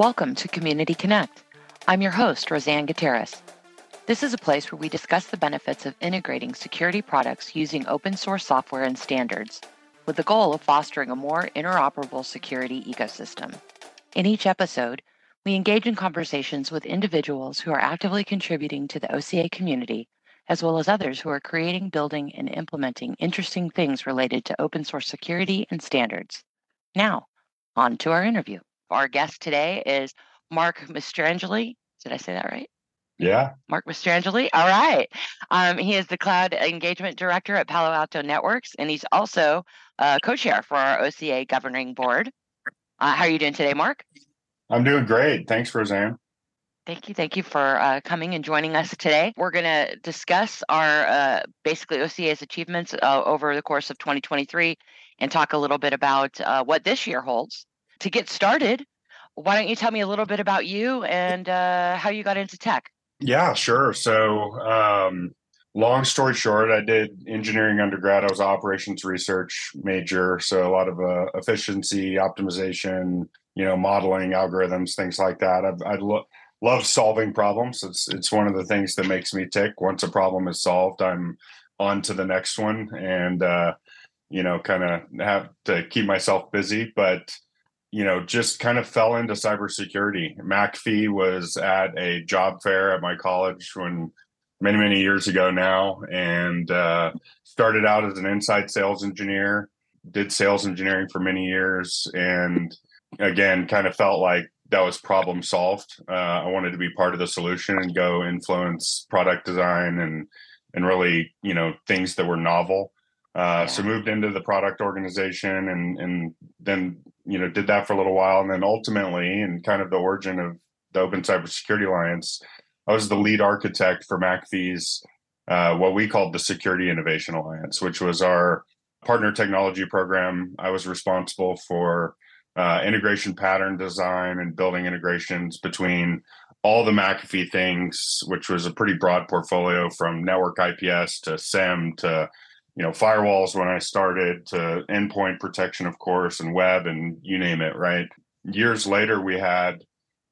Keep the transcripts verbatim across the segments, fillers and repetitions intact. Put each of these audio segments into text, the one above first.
Welcome to Community Connect. I'm your host, Roseann Guttierrez. This is a place where we discuss the benefits of integrating security products using open source software and standards, with the goal of fostering a more interoperable security ecosystem. In each episode, we engage in conversations with individuals who are actively contributing to the O C A community, as well as others who are creating, building, and implementing interesting things related to open source security and standards. Now, on to our interview. Our guest today is Mark Mastrangeli. Did I say that right? Yeah. Mark Mastrangeli. All right. Um, he is the Cloud Engagement Director at Palo Alto Networks, and he's also uh, co-chair for our O C A Governing Board. Uh, how are you doing today, Mark? I'm doing great. Thanks, Roseanne. Thank you. Thank you for uh, coming and joining us today. We're going to discuss our uh, basically O C A's achievements uh, over the course of twenty twenty-three and talk a little bit about uh, what this year holds. To get started, why don't you tell me a little bit about you and uh, how you got into tech? Yeah, sure. So um, long story short, I did engineering undergrad. I was an operations research major, so a lot of uh, efficiency, optimization, you know, modeling, algorithms, things like that. I've, I'd lo- love solving problems. It's it's one of the things that makes me tick. Once a problem is solved, I'm on to the next one, and uh, you know, kind of have to keep myself busy, but. You know, just kind of fell into cybersecurity. McAfee was at a job fair at my college when many, many years ago now, and uh, started out as an inside sales engineer, did sales engineering for many years. And again, kind of felt like that was problem solved. Uh, I wanted to be part of the solution and go influence product design and, and really, you know, things that were novel. Uh, yeah. So moved into the product organization and, and then, you know, did that for a little while. And then ultimately, and kind of the origin of the Open Cybersecurity Alliance, I was the lead architect for McAfee's, uh, what we called the Security Innovation Alliance, which was our partner technology program. I was responsible for uh, integration pattern design and building integrations between all the McAfee things, which was a pretty broad portfolio from network I P S to S I M to you know, firewalls when I started to endpoint protection, of course, and web and you name it, right? Years later, we had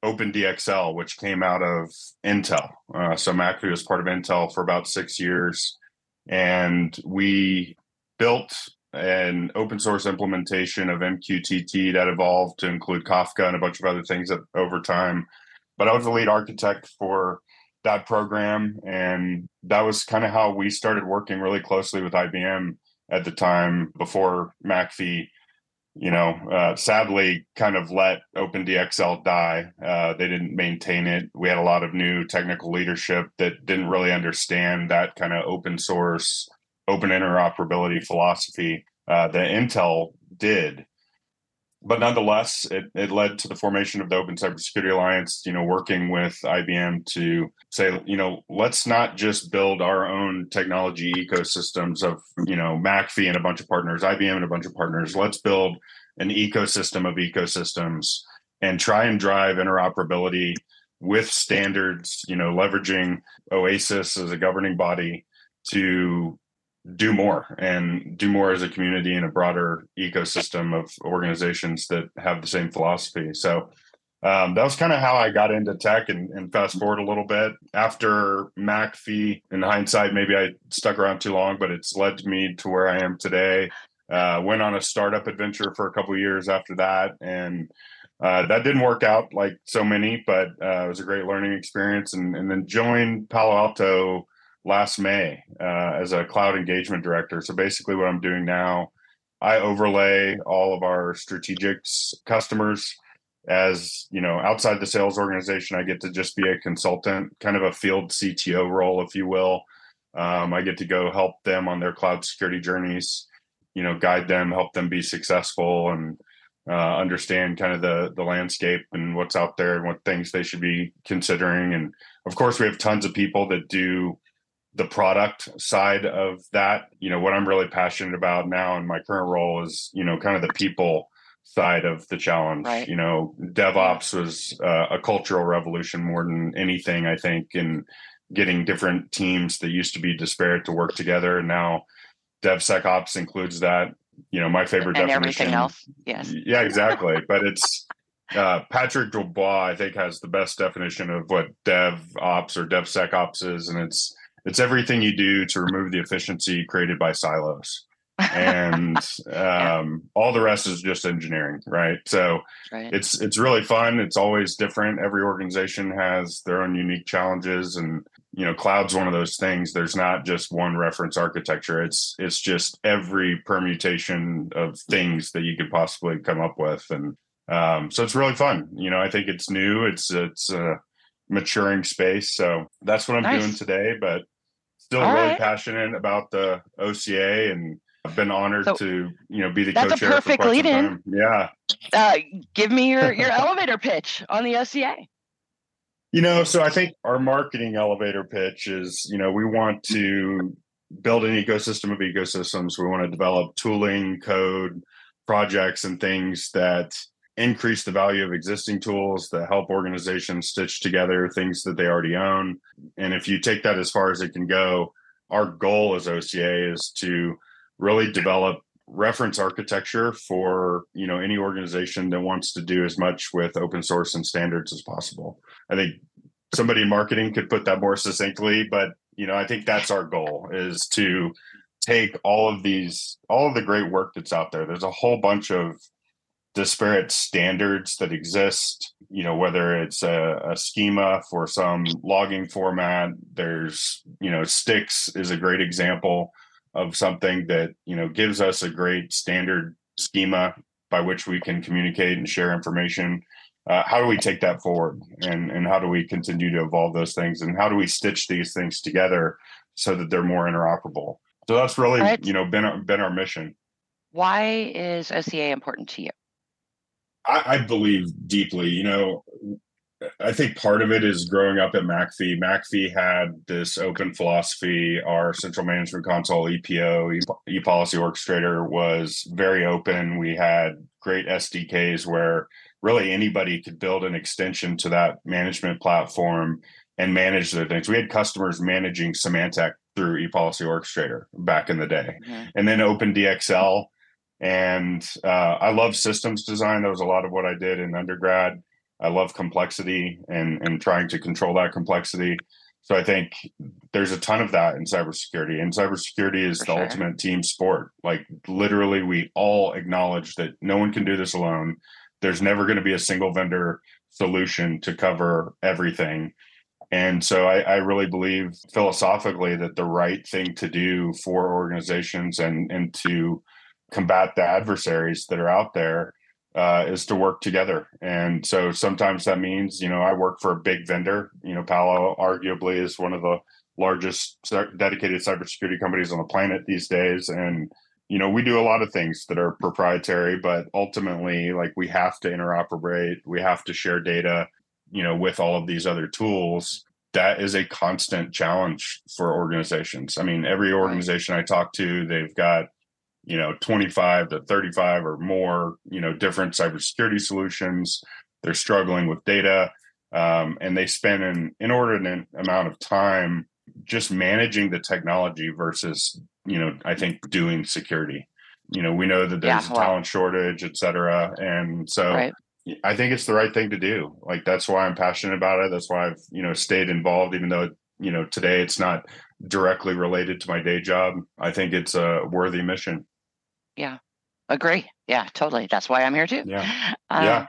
OpenDXL, which came out of Intel. Uh, so McAfee was part of Intel for about six years. And we built an open source implementation of M Q T T that evolved to include Kafka and a bunch of other things that, over time. But I was the lead architect for that program, and that was kind of how we started working really closely with I B M at the time before McAfee, you know, uh, sadly kind of let OpenDXL die. Uh, they didn't maintain it. We had a lot of new technical leadership that didn't really understand that kind of open source, open interoperability philosophy uh, that Intel did. But nonetheless, it, it led to the formation of the Open Cybersecurity Alliance, you know, working with I B M to say, you know, let's not just build our own technology ecosystems of, you know, McAfee and a bunch of partners, I B M and a bunch of partners. Let's build an ecosystem of ecosystems and try and drive interoperability with standards, you know, leveraging OASIS as a governing body to do more and do more as a community in a broader ecosystem of organizations that have the same philosophy. So um, that was kind of how I got into tech, and, and fast forward a little bit after McAfee. In hindsight, maybe I stuck around too long, but it's led me to where I am today. Uh, went on a startup adventure for a couple of years after that. And uh, that didn't work out like so many, but uh, it was a great learning experience, and, and then joined Palo Alto last May uh, as a cloud engagement director. So basically what I'm doing now, I overlay all of our strategics customers as, you know, outside the sales organization. I get to just be a consultant, kind of a field C T O role, if you will. Um, I get to go help them on their cloud security journeys, you know, guide them, help them be successful, and uh, understand kind of the, the landscape and what's out there and what things they should be considering. And of course, we have tons of people that do the product side of that. You know, what I'm really passionate about now in my current role is, you know, kind of the people side of the challenge. Right. You know, DevOps was uh, a cultural revolution more than anything, I think, in getting different teams that used to be disparate to work together. And now DevSecOps includes that. You know, my favorite and definition. And everything else. Yes. Yeah, exactly. But it's, Uh, Patrick Dubois, I think, has the best definition of what DevOps or DevSecOps is, and it's it's everything you do to remove the efficiency created by silos. And um, yeah. all the rest is just engineering, right? So right. it's it's really fun. It's always different. Every organization has their own unique challenges, and you know, cloud's one of those things. There's not just one reference architecture. It's it's just every permutation of things that you could possibly come up with, and um, so it's really fun. You know, I think it's new. It's it's a maturing space. So that's what I'm nice. doing today, but still all really right. passionate about the O C A and. I've been honored so, to, you know, be the co-chair. That's a perfect lead-in. Yeah. Uh, give me your, your elevator pitch on the O C A. You know, so I think our marketing elevator pitch is, you know, we want to build an ecosystem of ecosystems. We want to develop tooling, code, projects, and things that increase the value of existing tools, that help organizations stitch together things that they already own. And if you take that as far as it can go, our goal as O C A is to really develop reference architecture for, you know, any organization that wants to do as much with open source and standards as possible. I think somebody in marketing could put that more succinctly, but, you know, I think that's our goal, is to take all of these, all of the great work that's out there. There's a whole bunch of disparate standards that exist, you know, whether it's a, a schema for some logging format. There's, you know, STIX is a great example of something that, you know, gives us a great standard schema by which we can communicate and share information. Uh, how do we take that forward, and, and how do we continue to evolve those things, and how do we stitch these things together so that they're more interoperable? So that's really, right. you know, been our, been our mission. Why is O C A important to you? I, I believe deeply, you know, I think part of it is growing up at McAfee. McAfee had this open philosophy. Our central management console, E P O, ePolicy Orchestrator, was very open. We had great S D Ks where really anybody could build an extension to that management platform and manage their things. We had customers managing Symantec through ePolicy Orchestrator back in the day. Mm-hmm. And then OpenDXL. And uh, I love systems design. That was a lot of what I did in undergrad. I love complexity and, and trying to control that complexity. So I think there's a ton of that in cybersecurity. And cybersecurity is For the sure. ultimate team sport. Like literally, we all acknowledge that no one can do this alone. There's never going to be a single vendor solution to cover everything. And so I, I really believe philosophically that the right thing to do for organizations and, and to combat the adversaries that are out there Uh, is to work together. And so sometimes that means, you know, I work for a big vendor. You know, Palo arguably is one of the largest dedicated cybersecurity companies on the planet these days. And, you know, we do a lot of things that are proprietary, but ultimately, like, we have to interoperate, we have to share data, you know, with all of these other tools. That is a constant challenge for organizations. I mean, every organization I talk to, they've got you know, twenty-five to thirty-five or more, you know, different cybersecurity solutions. They're struggling with data, um, and they spend an inordinate amount of time just managing the technology versus, you know, I think doing security. You know, we know that there's yeah, a talent wow. shortage, et cetera. And so right. I think it's the right thing to do. Like, that's why I'm passionate about it. That's why I've, you know, stayed involved, even though, you know, today it's not directly related to my day job. I think it's a worthy mission. Yeah, agree. Yeah, totally. That's why I'm here too. Yeah. Um, yeah.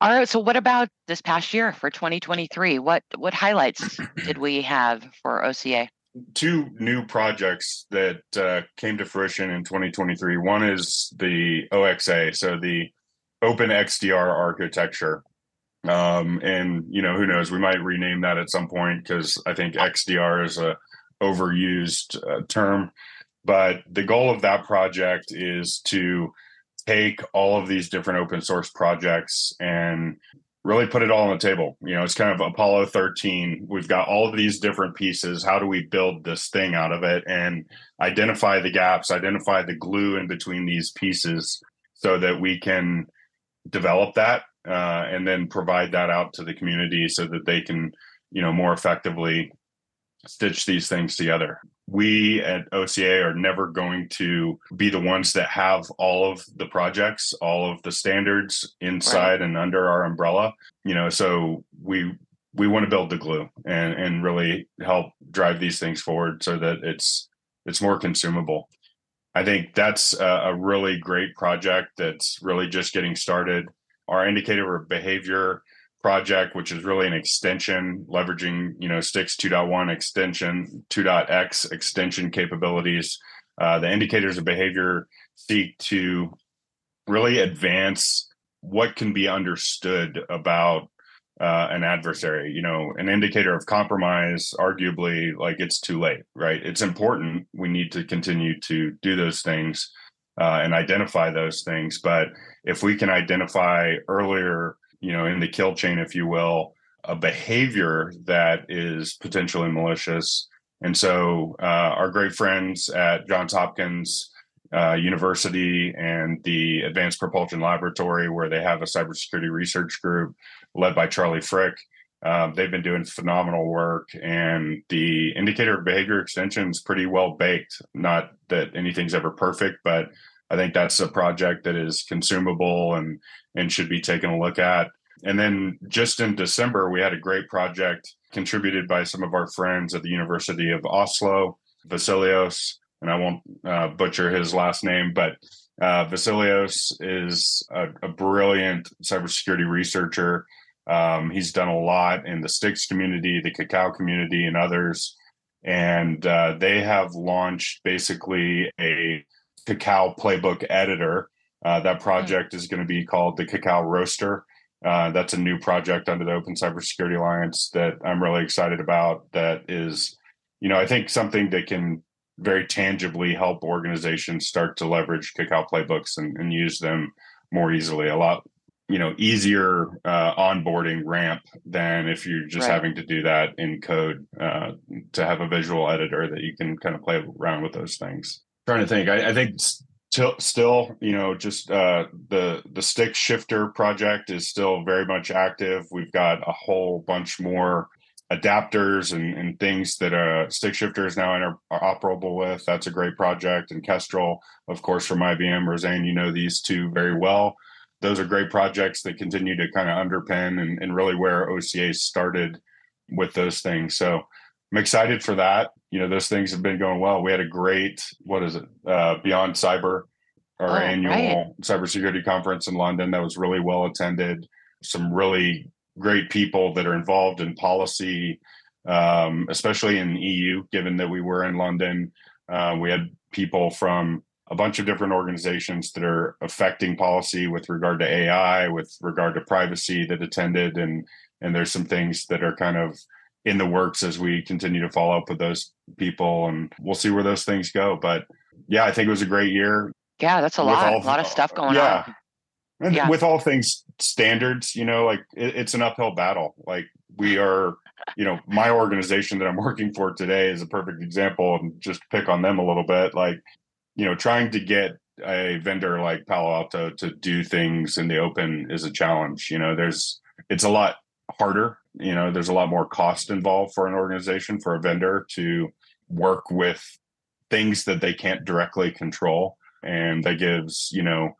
All right. So, what about this past year for twenty twenty-three? What what highlights did we have for O C A? Two new projects that uh, came to fruition in twenty twenty-three. One is the O X A, so the Open X D R Architecture, um, and you know, who knows, we might rename that at some point because I think X D R is a overused uh, term. But the goal of that project is to take all of these different open source projects and really put it all on the table. You know, it's kind of Apollo thirteen. We've got all of these different pieces. How do we build this thing out of it and identify the gaps, identify the glue in between these pieces so that we can develop that uh, and then provide that out to the community so that they can, you know, more effectively stitch these things together. we at O C A are never going to be the ones that have all of the projects, all of the standards inside right. and under our umbrella. You know, so we we want to build the glue and, and really help drive these things forward so that it's it's more consumable. I think that's a, a really great project that's really just getting started. Our indicator of behavior project, which is really an extension leveraging, you know, STIX two point one extension, two point x extension capabilities. Uh, the indicators of behavior seek to really advance what can be understood about uh, an adversary. You know, an indicator of compromise, arguably, like, it's too late, right? It's important. We need to continue to do those things uh, and identify those things. But if we can identify earlier, you know, in the kill chain, if you will, a behavior that is potentially malicious. And so uh, our great friends at Johns Hopkins uh, University and the Advanced Propulsion Laboratory, where they have a cybersecurity research group led by Charlie Frick, uh, they've been doing phenomenal work. And the indicator of behavior extension is pretty well baked. Not that anything's ever perfect, but I think that's a project that is consumable and, and should be taken a look at. And then just in December, we had a great project contributed by some of our friends at the University of Oslo, Vasilios, and I won't uh, butcher his last name, but uh, Vasilios is a, a brilliant cybersecurity researcher. Um, he's done a lot in the STIX community, the Cacao community, and others. And uh, they have launched basically a Cacao playbook editor. Uh, that project is going to be called the Cacao Roaster. Uh, that's a new project under the Open Cybersecurity Alliance that I'm really excited about. That is, you know, I think something that can very tangibly help organizations start to leverage Cacao playbooks and, and use them more easily. A lot, you know, easier uh, onboarding ramp than if you're just right. having to do that in code. Uh, to have a visual editor that you can kind of play around with those things. Trying to think. I, I think st- still, you know, just uh, the the STIX shifter project is still very much active. We've got a whole bunch more adapters and, and things that uh, STIX shifter is now interoperable with. That's a great project. And Kestrel, of course, from I B M. Roseann, you know these two very well. Those are great projects that continue to kind of underpin and, and really where O C A started with those things. So I'm excited for that. You know, those things have been going well. We had a great, what is it, uh, Beyond Cyber, our oh, annual right. cybersecurity conference in London that was really well attended. Some really great people that are involved in policy, um, especially in the E U, given that we were in London. Uh, we had people from a bunch of different organizations that are affecting policy with regard to A I, with regard to privacy that attended. And, and there's some things that are kind of in the works as we continue to follow up with those people, and we'll see where those things go. But yeah, I think it was a great year. Yeah, that's a lot, a lot of stuff going yeah. on. And yeah. with all things standards, you know, like it, it's an uphill battle. Like we are, you know, my organization that I'm working for today is a perfect example. And just pick on them a little bit, like, you know, trying to get a vendor like Palo Alto to do things in the open is a challenge. You know, there's, it's a lot harder. You know, there's a lot more cost involved for an organization, for a vendor to work with things that they can't directly control. And that gives, you know,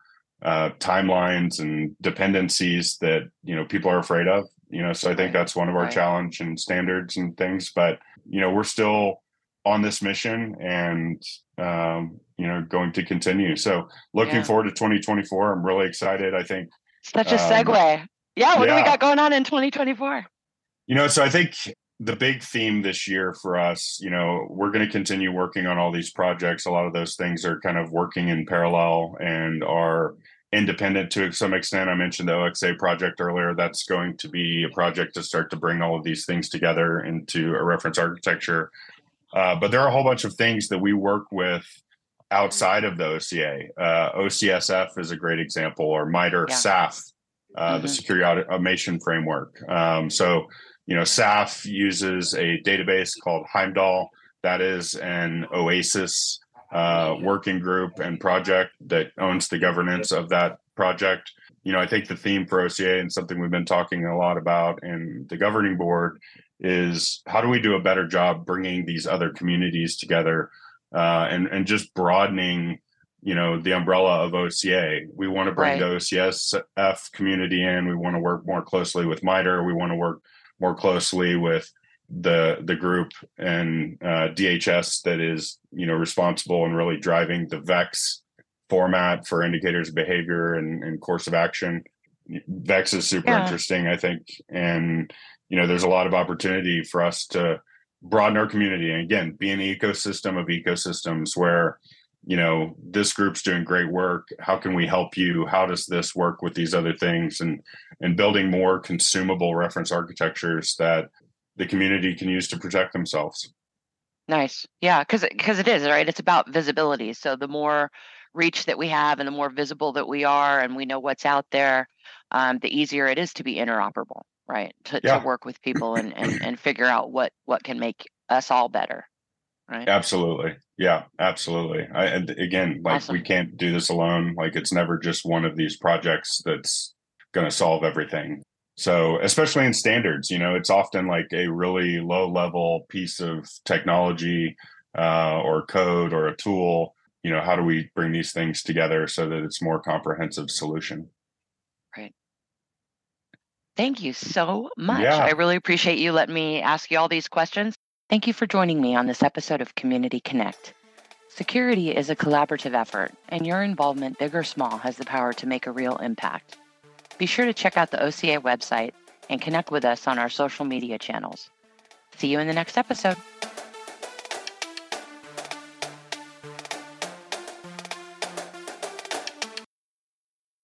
uh, timelines and dependencies that, you know, people are afraid of, you know, so I think that's one of our right. challenge and standards and things. But, you know, we're still on this mission and, um, you know, going to continue. So looking yeah. forward to twenty twenty-four. I'm really excited. I think. Such a segue. Um, yeah. What yeah. do we got going on in twenty twenty-four? You know, so I think the big theme this year for us, you know, we're going to continue working on all these projects. A lot of those things are kind of working in parallel and are independent to some extent. I mentioned the O X A project earlier. That's going to be a project to start to bring all of these things together into a reference architecture. Uh, but there are a whole bunch of things that we work with outside of the O C A. Uh, O C S F is a great example, or MITRE yeah. S A F, uh, mm-hmm. the Security Automation Framework. Um, so You know, S A F uses a database called Heimdall. That is an OASIS uh, working group and project that owns the governance of that project. You know, I think the theme for O C A and something we've been talking a lot about in the governing board is how do we do a better job bringing these other communities together uh, and, and just broadening, you know, the umbrella of O C A. We want to bring right. the O C S F community in. We want to work more closely with MITRE. We want to work more closely with the the group and uh, D H S that is, you know, responsible and really driving the VEX format for indicators of behavior and, and course of action. VEX is super yeah. interesting, I think. And, you know, there's a lot of opportunity for us to broaden our community. And again, be an ecosystem of ecosystems where, you know, this group's doing great work. How can we help you? How does this work with these other things? And, and building more consumable reference architectures that the community can use to protect themselves. Nice. Yeah, because because it is, right? It's about visibility. So the more reach that we have and the more visible that we are and we know what's out there, um, the easier it is to be interoperable, right? To, yeah. to work with people and, and, and figure out what, what can make us all better. Right. Absolutely. Yeah, absolutely. I, and again, like awesome. We can't do this alone. Like it's never just one of these projects that's going to solve everything. So especially in standards, you know, it's often like a really low level piece of technology uh, or code or a tool. You know, how do we bring these things together so that it's more comprehensive solution? Right. Thank you so much. Yeah. I really appreciate you letting me ask you all these questions. Thank you for joining me on this episode of Community Connect. Security is a collaborative effort, and your involvement, big or small, has the power to make a real impact. Be sure to check out the O C A website and connect with us on our social media channels. See you in the next episode.